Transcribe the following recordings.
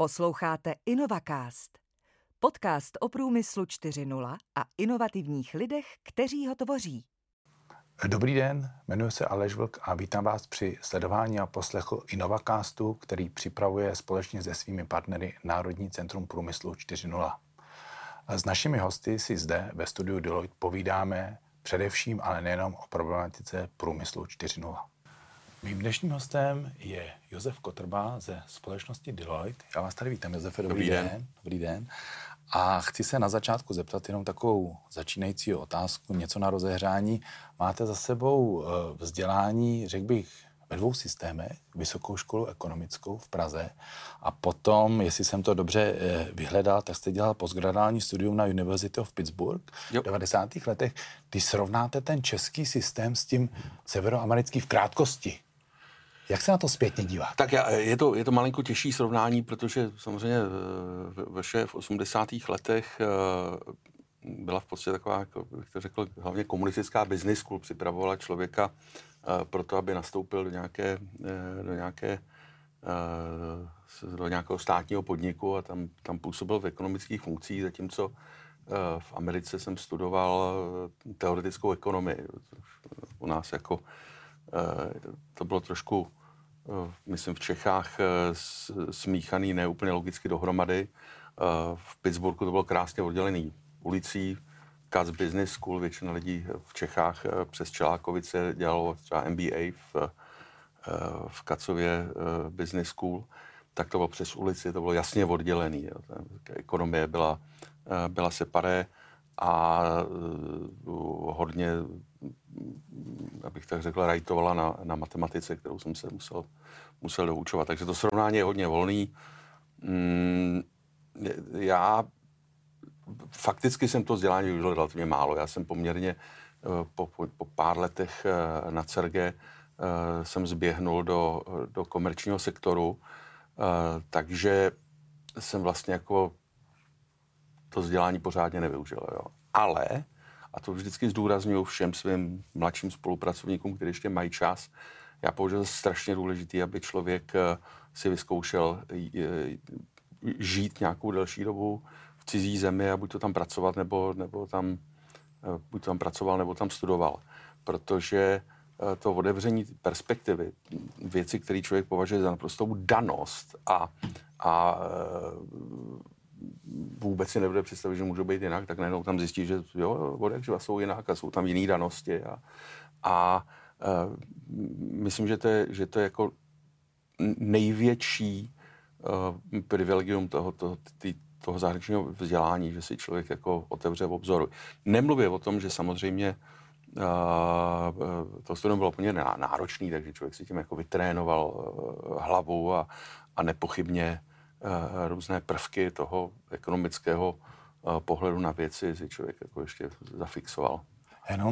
Posloucháte Inovacast, podcast o průmyslu 4.0 a inovativních lidech, kteří ho tvoří. Dobrý den, jmenuji se Aleš Vlk a vítám vás při sledování a poslechu Inovacastu, který připravuje společně se svými partnery Národní centrum průmyslu 4.0. S našimi hosty si zde ve studiu Deloitte povídáme především, ale nejenom o problematice průmyslu 4.0. Mým dnešním hostem je Josef Kotrba ze společnosti Deloitte. Já vás tady vítám, Josefe, dobrý den. Dobrý den. A chci se na začátku zeptat jenom takovou začínající otázku, něco na rozehřání. Máte za sebou vzdělání, řekl bych, ve dvou systémech, Vysokou školu ekonomickou v Praze a potom, jestli jsem to dobře vyhledal, tak jste dělal postgraduální studium na University of Pittsburgh v 90. letech. Když srovnáte ten český systém s tím severoamerický v krátkosti, jak se na to zpětně díváte? Tak je to malinko těžší srovnání, protože samozřejmě vše v 80. letech byla v podstatě taková, jako bych to řekl, hlavně komunistická business school, připravovala člověka proto, aby nastoupil do nějakého státního podniku a tam působil v ekonomických funkcích, zatímco v Americe jsem studoval teoretickou ekonomii. U nás jako to bylo trošku, myslím, v Čechách smíchaný, ne úplně logicky dohromady. V Pittsburghu to bylo krásně oddělený ulicí, Katz Business School, většina lidí v Čechách přes Čelákovice dělalo třeba MBA v Katzově Business School, tak to bylo přes ulici, to bylo jasně oddělený. Ekonomie byla separé a hodně, abych tak řekl, rajtovala na matematice, kterou jsem se musel doučovat. Takže to srovnání je hodně volný. Já fakticky jsem to vzdělání využil relativně málo. Já jsem poměrně po pár letech na CERGE jsem zběhnul do komerčního sektoru, takže jsem vlastně jako to vzdělání pořádně nevyužil. Jo. Ale, a to vždycky zdůraznuju všem svým mladším spolupracovníkům, kteří ještě mají čas, já považuji strašně důležitý, aby člověk si vyzkoušel žít nějakou delší dobu v cizí zemi a buď to tam pracovat, nebo tam studoval. Protože to otevření perspektivy, věci, které člověk považuje za naprostou danost a vůbec si nebude představit, že můžou být jinak, tak najednou tam zjistí, že jo, odjakživa jsou jinak a jsou tam jiné danosti. A myslím, že to je jako největší privilegium toho zahraničního vzdělání, že si člověk jako otevře v obzoru. Nemluvě o tom, že samozřejmě to studium bylo poměrně náročný, takže člověk si tím jako vytrénoval hlavu a nepochybně různé prvky toho ekonomického pohledu na věci si člověk jako ještě zafixoval,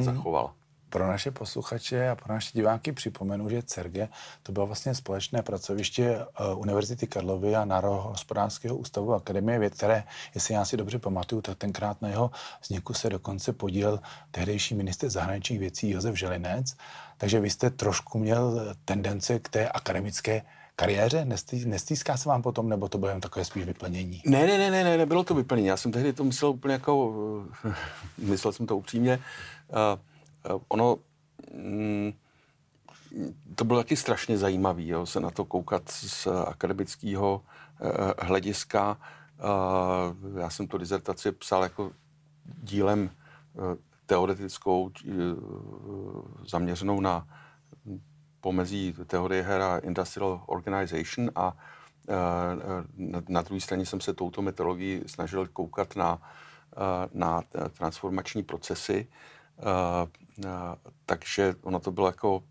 zachoval. Pro naše posluchače a pro naše diváky připomenu, že CERGE to bylo vlastně společné pracoviště Univerzity Karlovy a Národohospodářského ústavu Akademie věd, které, jestli já si dobře pamatuju, tak tenkrát na jeho vzniku se dokonce podílel tehdejší ministr zahraničních věcí Josef Jelínek. Takže vy jste trošku měl tendence k té akademické kariéře? Nestýská se vám potom, nebo to bylo jen takové spíš vyplnění? Ne, nebylo to vyplnění. Já jsem tehdy to myslel úplně jako, myslel jsem to upřímně, ono, to bylo taky strašně zajímavé, se na to koukat z akademického hlediska. Já jsem tu dizertaci psal jako dílem teoretickou, zaměřenou na pomezí teorie her a industrial organization a na druhé straně jsem se touto metodologií snažil koukat na transformační procesy. Takže ono to bylo jako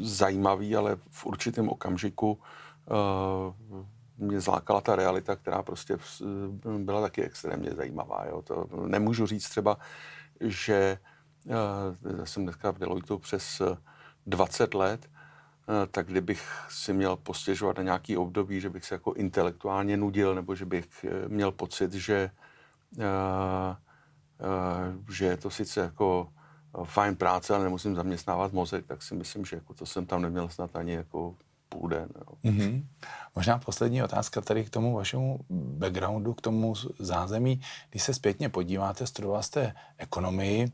zajímavý, ale v určitém okamžiku mě zlákala ta realita, která prostě byla taky extrémně zajímavá. Jo. To nemůžu říct třeba, že jsem dneska v Deloitte přes 20 let, tak kdybych si měl postěžovat na nějaký období, že bych se jako intelektuálně nudil, nebo že bych měl pocit, že je to sice jako fajn práce, ale nemusím zaměstnávat mozek, tak si myslím, že jako to jsem tam neměl snad ani jako půjde. Mm-hmm. Možná poslední otázka tady k tomu vašemu backgroundu, k tomu zázemí. Když se zpětně podíváte, studoval jste ekonomii,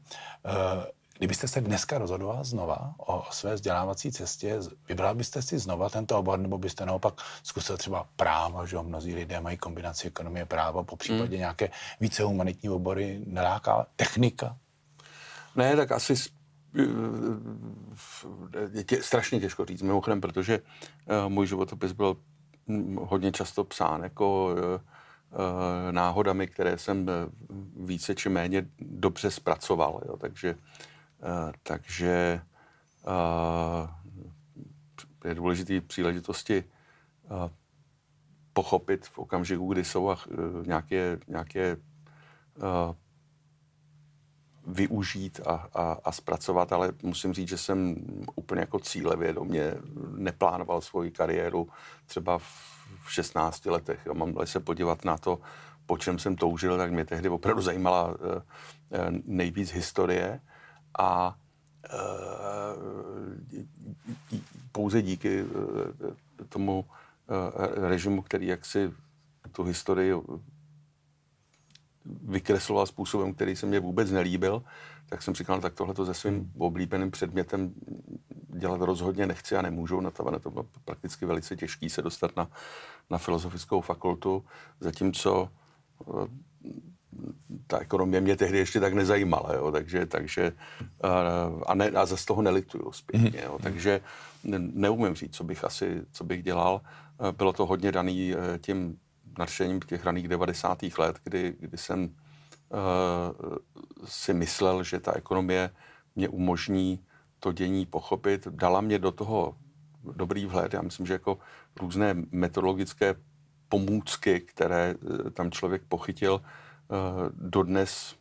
kdybyste se dneska rozhodoval znova o své vzdělávací cestě, vybral byste si znova tento obor, nebo byste naopak zkusil třeba práva, že mnozí lidé mají kombinaci ekonomie práva, popřípadě nějaké více humanitní obory, neláká technika? Ne, tak asi strašně těžko říct, mimochodem, protože můj životopis byl hodně často psán jako náhodami, které jsem více či méně dobře zpracoval, jo, takže je důležitý příležitosti pochopit v okamžiku, kdy jsou nějaké využít a zpracovat, ale musím říct, že jsem úplně jako cílevědomě neplánoval svoji kariéru třeba v 16 letech. Jo. Mám se podívat na to, po čem jsem toužil, tak mě tehdy opravdu zajímala nejvíc historie a pouze díky tomu režimu, který jaksi tu historii vykresloval způsobem, který se mě vůbec nelíbil, tak jsem říkal, tak tohle to se svým oblíbeným předmětem dělat rozhodně nechci a nemůžu. Na to bylo prakticky velice těžké se dostat na filozofickou fakultu, zatímco ta ekonomie mě tehdy ještě tak nezajímala, jo, takže a zase toho nelituju zpětně, jo, takže neumím říct, co bych dělal. Bylo to hodně daný tím nadšením těch raných 90. let, kdy jsem si myslel, že ta ekonomie mě umožní to dění pochopit. Dala mě do toho dobrý vhled. Já myslím, že jako různé metodologické pomůcky, které tam člověk pochytil, dodnes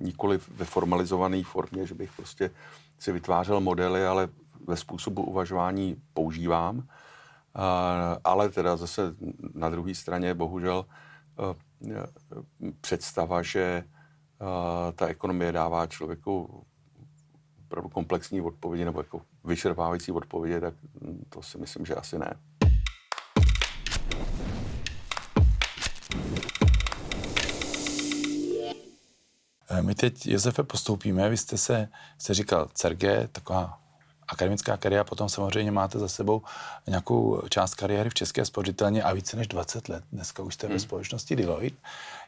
nikoli ve formalizované formě, že bych prostě si vytvářel modely, ale ve způsobu uvažování používám. Ale teda zase na druhé straně bohužel představa, že ta ekonomie dává člověku opravdu komplexní odpovědi nebo jako vyčerpávající odpovědi, tak to si myslím, že asi ne. My teď, Josefe, postoupíme. Vy jste říkal CERGE, taková akademická kariéra, potom samozřejmě máte za sebou nějakou část kariéry v České spořitelně a více než 20 let. Dneska už jste ve společnosti Deloitte.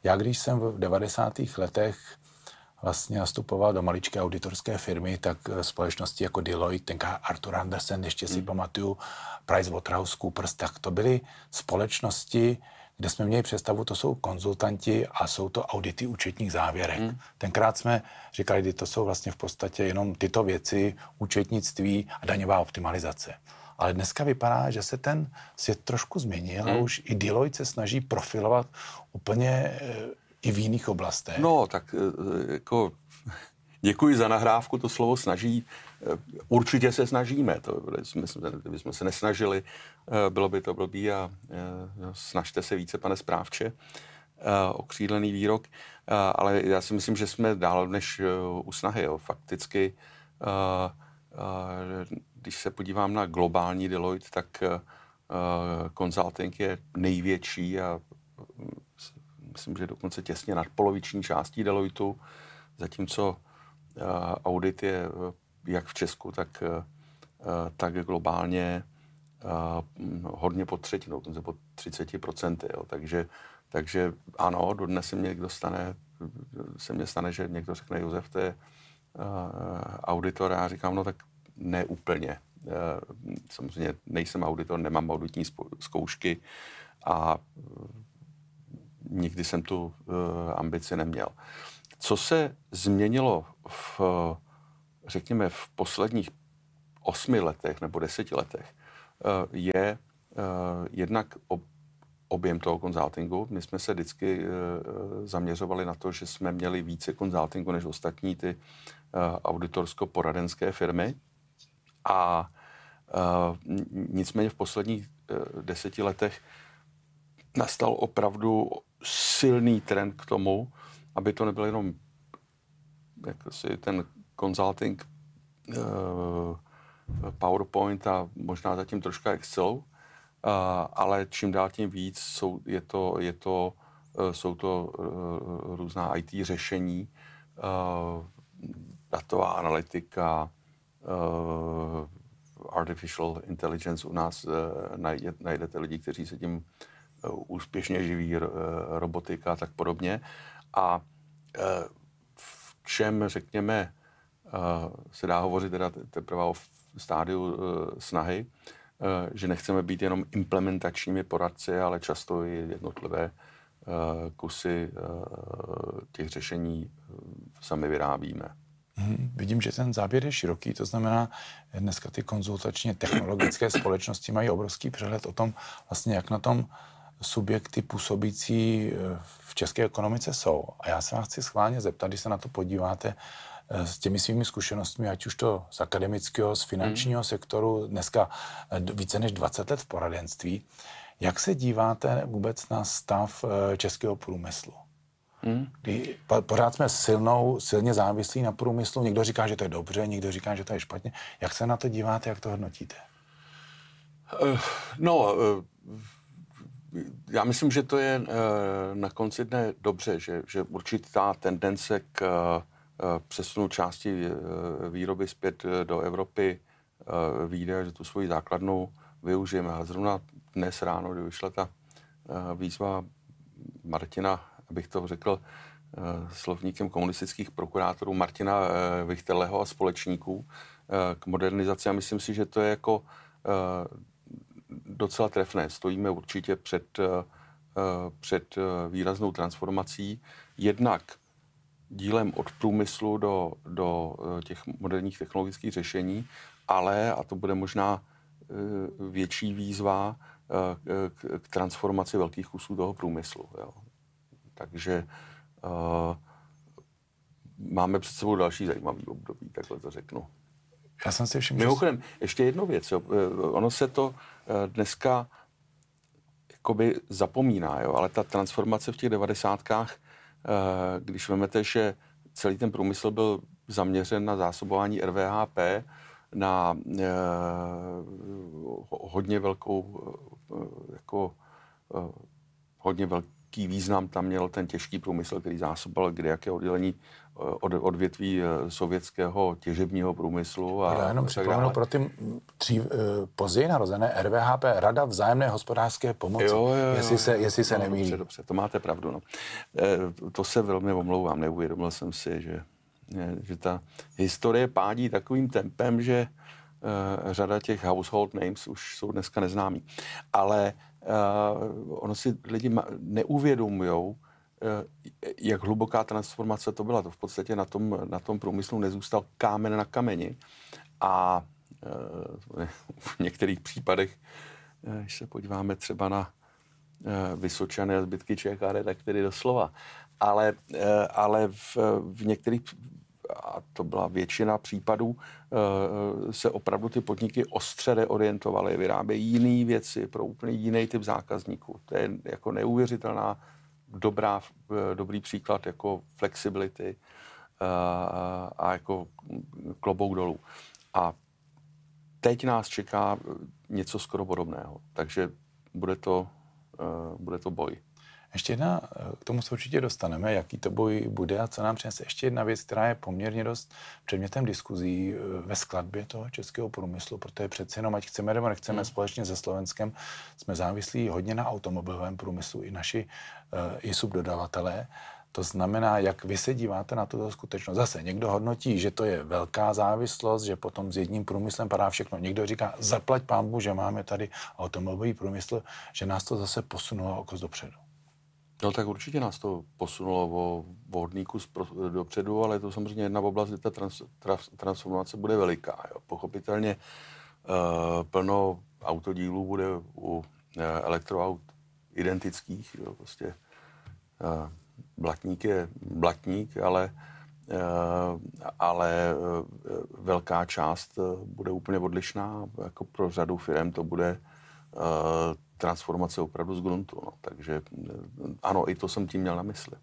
Já když jsem v 90. letech vlastně nastupoval do maličké auditorské firmy, tak společnosti jako Deloitte, tenkrát Artur Andersen, ještě si pamatuju, PricewaterhouseCoopers, tak to byly společnosti, kde jsme měli představu, to jsou konzultanti a jsou to audity účetních závěrek. Tenkrát jsme říkali, že to jsou vlastně v podstatě jenom tyto věci, účetnictví a daňová optimalizace. Ale dneska vypadá, že se ten svět trošku změnil a už i Deloitte se snaží profilovat úplně i v jiných oblastech. No, tak jako děkuji za nahrávku, to slovo snaží. Určitě se snažíme, kdybychom se nesnažili, bylo by to blbý a snažte se více, pane správče, okřídlený výrok, ale já si myslím, že jsme dál než u snahy. Jo. Fakticky, když se podívám na globální Deloitte, tak consulting je největší a myslím, že dokonce těsně nadpoloviční částí Deloitte, zatímco audit je jak v Česku, tak globálně hodně pod třetinou, dokonce pod 30%. Jo. Takže ano, dodnes se mně stane, že někdo řekne, Josef, to je auditor, a já říkám, no tak ne úplně. Samozřejmě nejsem auditor, nemám auditní zkoušky a nikdy jsem tu ambici neměl. Co se změnilo v posledních 8 letech nebo 10 letech, je jednak objem toho konzultingu. My jsme se vždycky zaměřovali na to, že jsme měli více konzultingu než ostatní ty auditorsko-poradenské firmy. A nicméně v posledních 10 letech nastal opravdu silný trend k tomu, aby to nebyl jenom jak si ten consulting PowerPoint a možná zatím troška Excelu, ale čím dál tím víc jsou to různá IT řešení, datová analytika, artificial intelligence. U nás najdete lidi, kteří se tím úspěšně živí, robotika a tak podobně. A v čem, řekněme, se dá hovořit teda teprve o stádiu snahy, že nechceme být jenom implementačními poradci, ale často i jednotlivé kusy těch řešení sami vyrábíme. Vidím, že ten záběr je široký, to znamená, dneska ty konzultačně technologické společnosti mají obrovský přehled o tom, vlastně jak na tom subjekty působící v české ekonomice jsou. A já se vás chci schválně zeptat, když se na to podíváte s těmi svými zkušenostmi, ať už to z akademického, z finančního sektoru, dneska více než 20 let v poradenství, jak se díváte vůbec na stav českého průmyslu? Kdy pořád jsme silně závislí na průmyslu, někdo říká, že to je dobře, někdo říká, že to je špatně. Jak se na to díváte, jak to hodnotíte? Já myslím, že to je na konci dne dobře, že určitá tendence k přesunu části výroby zpět do Evropy vyjde, že tu svoji základnu využijeme. A zrovna dnes ráno, kdy vyšla ta výzva Martina, abych to řekl slovníkem komunistických prokurátorů, Martina Vichtelého a společníků k modernizaci. A myslím si, že to je jako docela trefné. Stojíme určitě před výraznou transformací. Jednak dílem od průmyslu do těch moderních technologických řešení, ale, a to bude možná větší výzva, k transformaci velkých kusů toho průmyslu. Jo. Takže máme před sebou další zajímavý období, takhle to řeknu. Já jsem si všiml. Mimochodem, ještě jednu věc. Jo. Ono se to dneska jakoby zapomíná, jo, ale ta transformace v těch 90-kách, když vemete, že celý ten průmysl byl zaměřen na zásobování RVHP, na hodně velkou, hodně velký význam tam měl ten těžký průmysl, který zásoboval kdejaké oddělení od odvětví sovětského těžebního průmyslu. A já jenom připomenu pro ty později narozené RVHP, Rada vzájemné hospodářské pomoci, jestli se nemýlí. Dobře, to máte pravdu. No. To se velmi omlouvám, neuvědomil jsem si, že ta historie pádí takovým tempem, že řada těch household names už jsou dneska neznámí. Ale ono si lidi neuvědomujou, jak hluboká transformace to byla. To v podstatě na tom průmyslu nezůstal kámen na kameni. A v některých případech, když se podíváme třeba na Vysočany a zbytky ČKD, tak tedy doslova. Ale v některých, a to byla většina případů, se opravdu ty podniky ostře reorientovaly, vyrábějí jiné věci pro úplně jiný typ zákazníků. To je jako neuvěřitelná, dobrý příklad jako flexibility a jako klobouk dolů. A teď nás čeká něco skoro podobného, takže bude to boj. Ještě jedna, k tomu se určitě dostaneme, jaký to boj bude a co nám přinese. Ještě jedna věc, která je poměrně dost předmětem diskuzí ve skladbě toho českého průmyslu, protože přece jenom, ať chceme nebo nechceme, společně se Slovenskem jsme závislí hodně na automobilovém průmyslu, i naši i subdodavatelé. To znamená, jak vy se díváte na tuto skutečnost. Zase někdo hodnotí, že to je velká závislost, že potom s jedním průmyslem padá všechno. Někdo říká, zaplať pánbu, že máme tady automobilový průmysl, že nás to zase posunulo o kus dopředu. No tak určitě nás to posunulo o hodný kus dopředu, ale je to samozřejmě jedna oblast, kde ta transformace bude veliká. Jo. Pochopitelně plno autodílů bude u elektroaut identických. Jo. Prostě blatník je blatník, ale velká část bude úplně odlišná. Jako pro řadu firem to bude transformace opravdu z gruntu. No. Takže ano, i to jsem tím měl na mysli.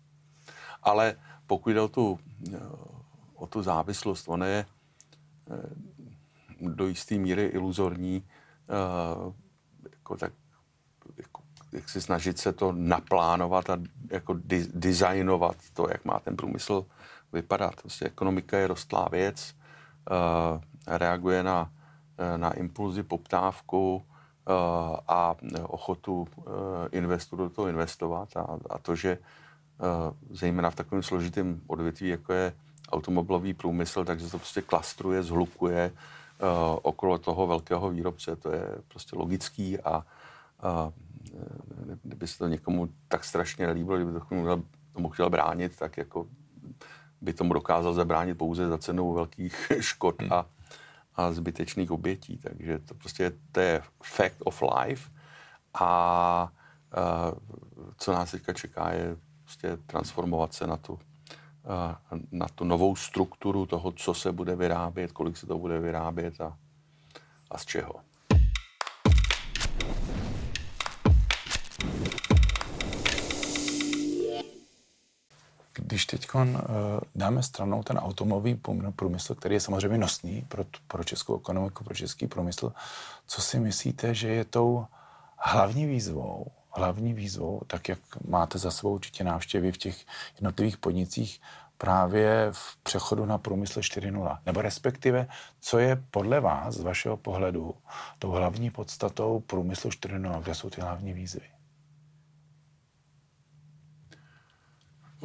Ale pokud jde o tu závislost, ona je do jisté míry iluzorní, jako tak, jako, jak si snažit se to naplánovat a jako designovat to, jak má ten průmysl vypadat. Prostě ekonomika je rostlá věc, reaguje na impulzy, poptávku a ochotu investorů do toho investovat. A to, že zejména v takovém složitém odvětví, jako je automobilový průmysl, takže to prostě klastruje, zhlukuje okolo toho velkého výrobce. To je prostě logický a kdyby se to někomu tak strašně nelíbilo, kdyby tomu chtěl bránit, tak jako by tomu dokázal zabránit pouze za cenou velkých škod a zbytečných obětí. Takže to prostě je fact of life a co nás teďka čeká, je prostě transformovat se na tu novou strukturu toho, co se bude vyrábět, kolik se to bude vyrábět a z čeho. Když teď dáme stranou ten automobilový průmysl, který je samozřejmě nosný pro českou ekonomiku, pro český průmysl, co si myslíte, že je tou hlavní výzvou, tak jak máte za svou určitě návštěvy v těch jednotlivých podnicích právě v přechodu na průmysl 4.0, nebo respektive, co je podle vás, z vašeho pohledu, tou hlavní podstatou průmyslu 4.0, kde jsou ty hlavní výzvy?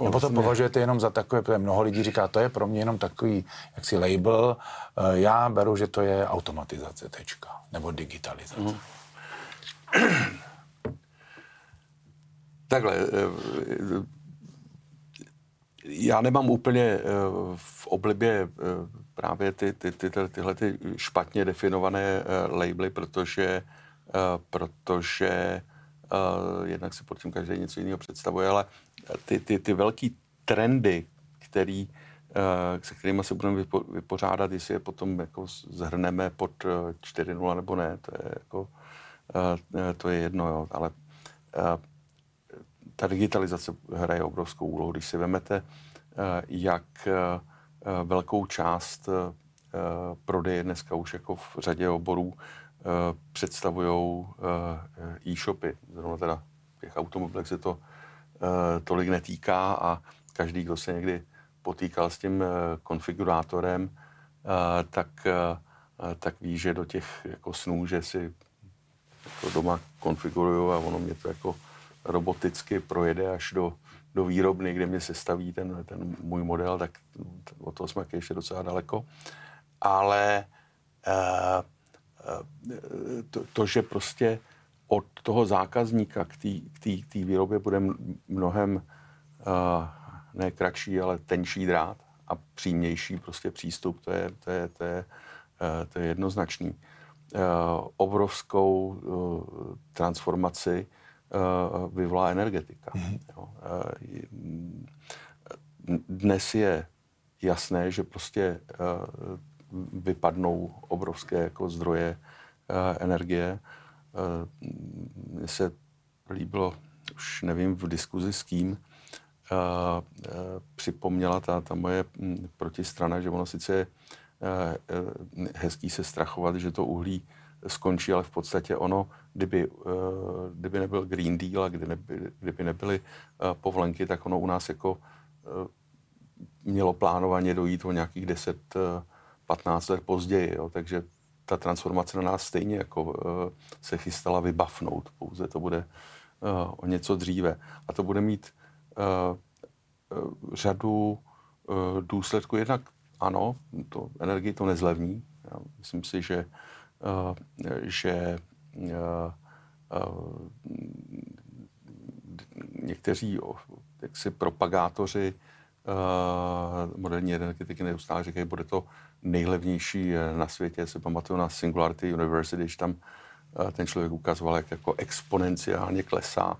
Nebo to považujete jenom za takové, protože mnoho lidí říká, to je pro mě jenom takový jaksi label, já beru, že to je automatizace, tečka, nebo digitalizace. Mm. Takhle, já nemám úplně v oblibě právě tyhle špatně definované labely, protože jednak si pod tím každý něco jiného představuje, ale ty velký trendy, se kterými se budeme vypořádat, jestli je potom jako zhrneme pod 4.0 nebo ne, to je jedno, jo, ale ta digitalizace hraje obrovskou úlohu. Když si vezmete, jak velkou část prodeje dneska už jako v řadě oborů představují e-shopy. Zrovna teda těch automobilek se to tolik netýká a každý, kdo se někdy potýkal s tím konfigurátorem, tak ví, že do těch jako snů, že si jako doma konfiguruju a ono mě to jako roboticky projede až do výrobny, kde mě sestaví ten můj model, tak o toho jsme ještě docela daleko. Ale to, že prostě od toho zákazníka k té výrobě bude mnohem ne kratší, ale tenčí drát a přímější prostě přístup, to je jednoznačný. Obrovskou transformaci vyvolá energetika. Jo. Dnes je jasné, že prostě vypadnou obrovské jako zdroje energie. Mně se líbilo, už nevím, v diskuzi s kým, připomněla ta moje protistrana, že ono sice je hezký se strachovat, že to uhlí skončí, ale v podstatě ono, kdyby nebyl Green Deal a kdyby nebyly povolenky, tak ono u nás jako mělo plánovaně dojít o nějakých 10-15 let později. Jo. Takže ta transformace na nás stejně jako se chystala vybafnout, pouze to bude o něco dříve. A to bude mít řadu důsledků. Jednak ano, to energii to nezlevní. Já myslím si, že někteří jaksi propagátoři moderní energetiky neustále říkají, bude to nejlevnější na světě. Já si pamatuju na Singularity University, když tam ten člověk ukazoval, jak jako exponenciálně klesá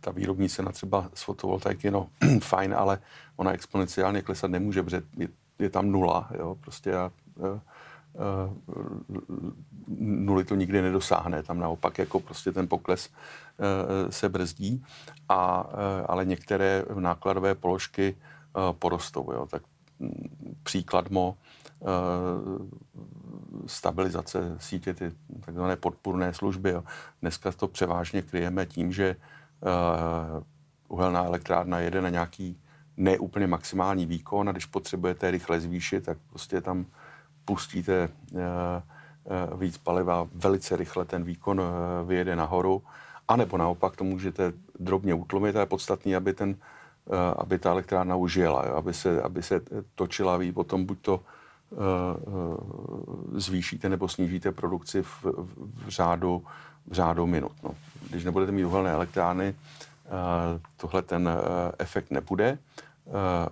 ta výrobní cena třeba z fotovoltaiky, no fajn, ale ona exponenciálně klesat nemůže, protože je tam nula, jo, prostě nuly to nikdy nedosáhne, tam naopak jako prostě ten pokles se brzdí, ale některé nákladové položky porostou, jo, tak příkladmo stabilizace sítě, ty takzvané podpůrné služby. Dneska to převážně kryjeme tím, že uhelná elektrárna jede na nějaký neúplně maximální výkon a když potřebujete rychle zvýšit, tak prostě tam pustíte víc paliva, velice rychle ten výkon vyjede nahoru, anebo naopak to můžete drobně utlumit a je podstatný, aby ta elektrárna už jela, jo, aby se točila, vy potom buď to zvýšíte nebo snížíte produkci v řádu minut. No. Když nebudete mít uhelné elektrárny, tohle ten efekt nebude.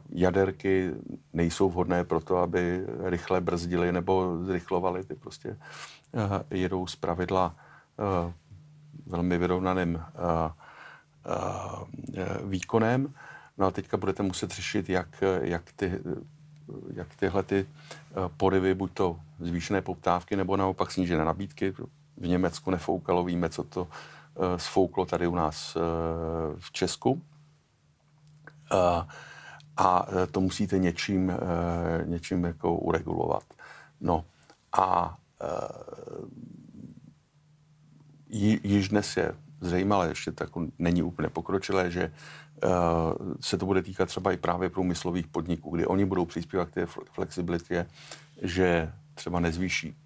Jaderky nejsou vhodné pro to, aby rychle brzdily nebo zrychlovaly. Ty prostě jedou zpravidla velmi vyrovnaným výkonem. No a teďka budete muset řešit, jak tyhle ty porivy, buď to zvýšené poptávky, nebo naopak snížené nabídky. V Německu nefoukalo, víme, co to sfouklo tady u nás v Česku. A to musíte něčím jako uregulovat. No a již dnes je zřejmě, ale ještě tak není úplně pokročilé, že se to bude týkat třeba i právě průmyslových podniků, kdy oni budou přispívat k té flexibilitě, že třeba nezvýší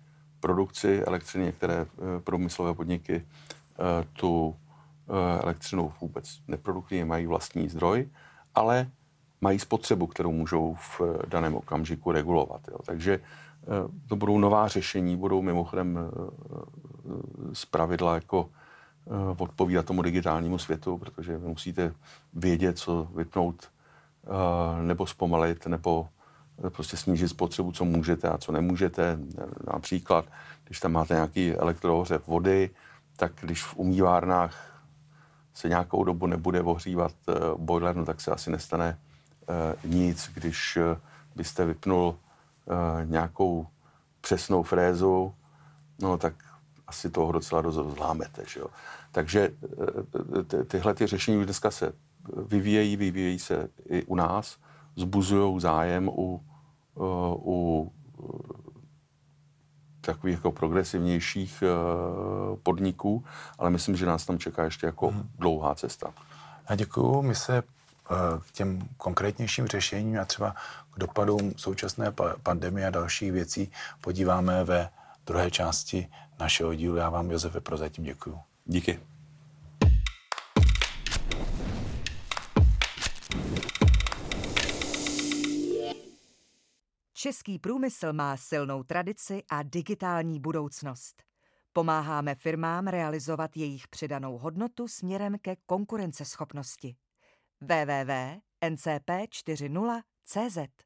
produkci elektřiny, některé průmyslové podniky tu elektřinu vůbec neprodukují, mají vlastní zdroj, ale mají spotřebu, kterou můžou v daném okamžiku regulovat. Jo. Takže to budou nová řešení, budou mimochodem zpravidla jako odpovídat tomu digitálnímu světu, protože vy musíte vědět, co vypnout nebo zpomalit, nebo prostě snížit spotřebu, co můžete a co nemůžete. Například, když tam máte nějaký elektrohřev vody, tak když v umývárnách se nějakou dobu nebude ohřívat boiler, no tak se asi nestane nic, když byste vypnul nějakou přesnou frézu, no tak asi toho docela rozlámete, že jo. Takže tyhle ty řešení už dneska se vyvíjejí se i u nás, zbuzují zájem u takových jako progresivnějších podniků, ale myslím, že nás tam čeká ještě jako dlouhá cesta. Já děkuju. My se k těm konkrétnějším řešením a třeba k dopadům současné pandemie a dalších věcí podíváme ve druhé části našeho dílu. Já vám, Josefe, prozatím děkuju. Díky. Český průmysl má silnou tradici a digitální budoucnost. Pomáháme firmám realizovat jejich přidanou hodnotu směrem ke konkurenceschopnosti. www.ncp40.cz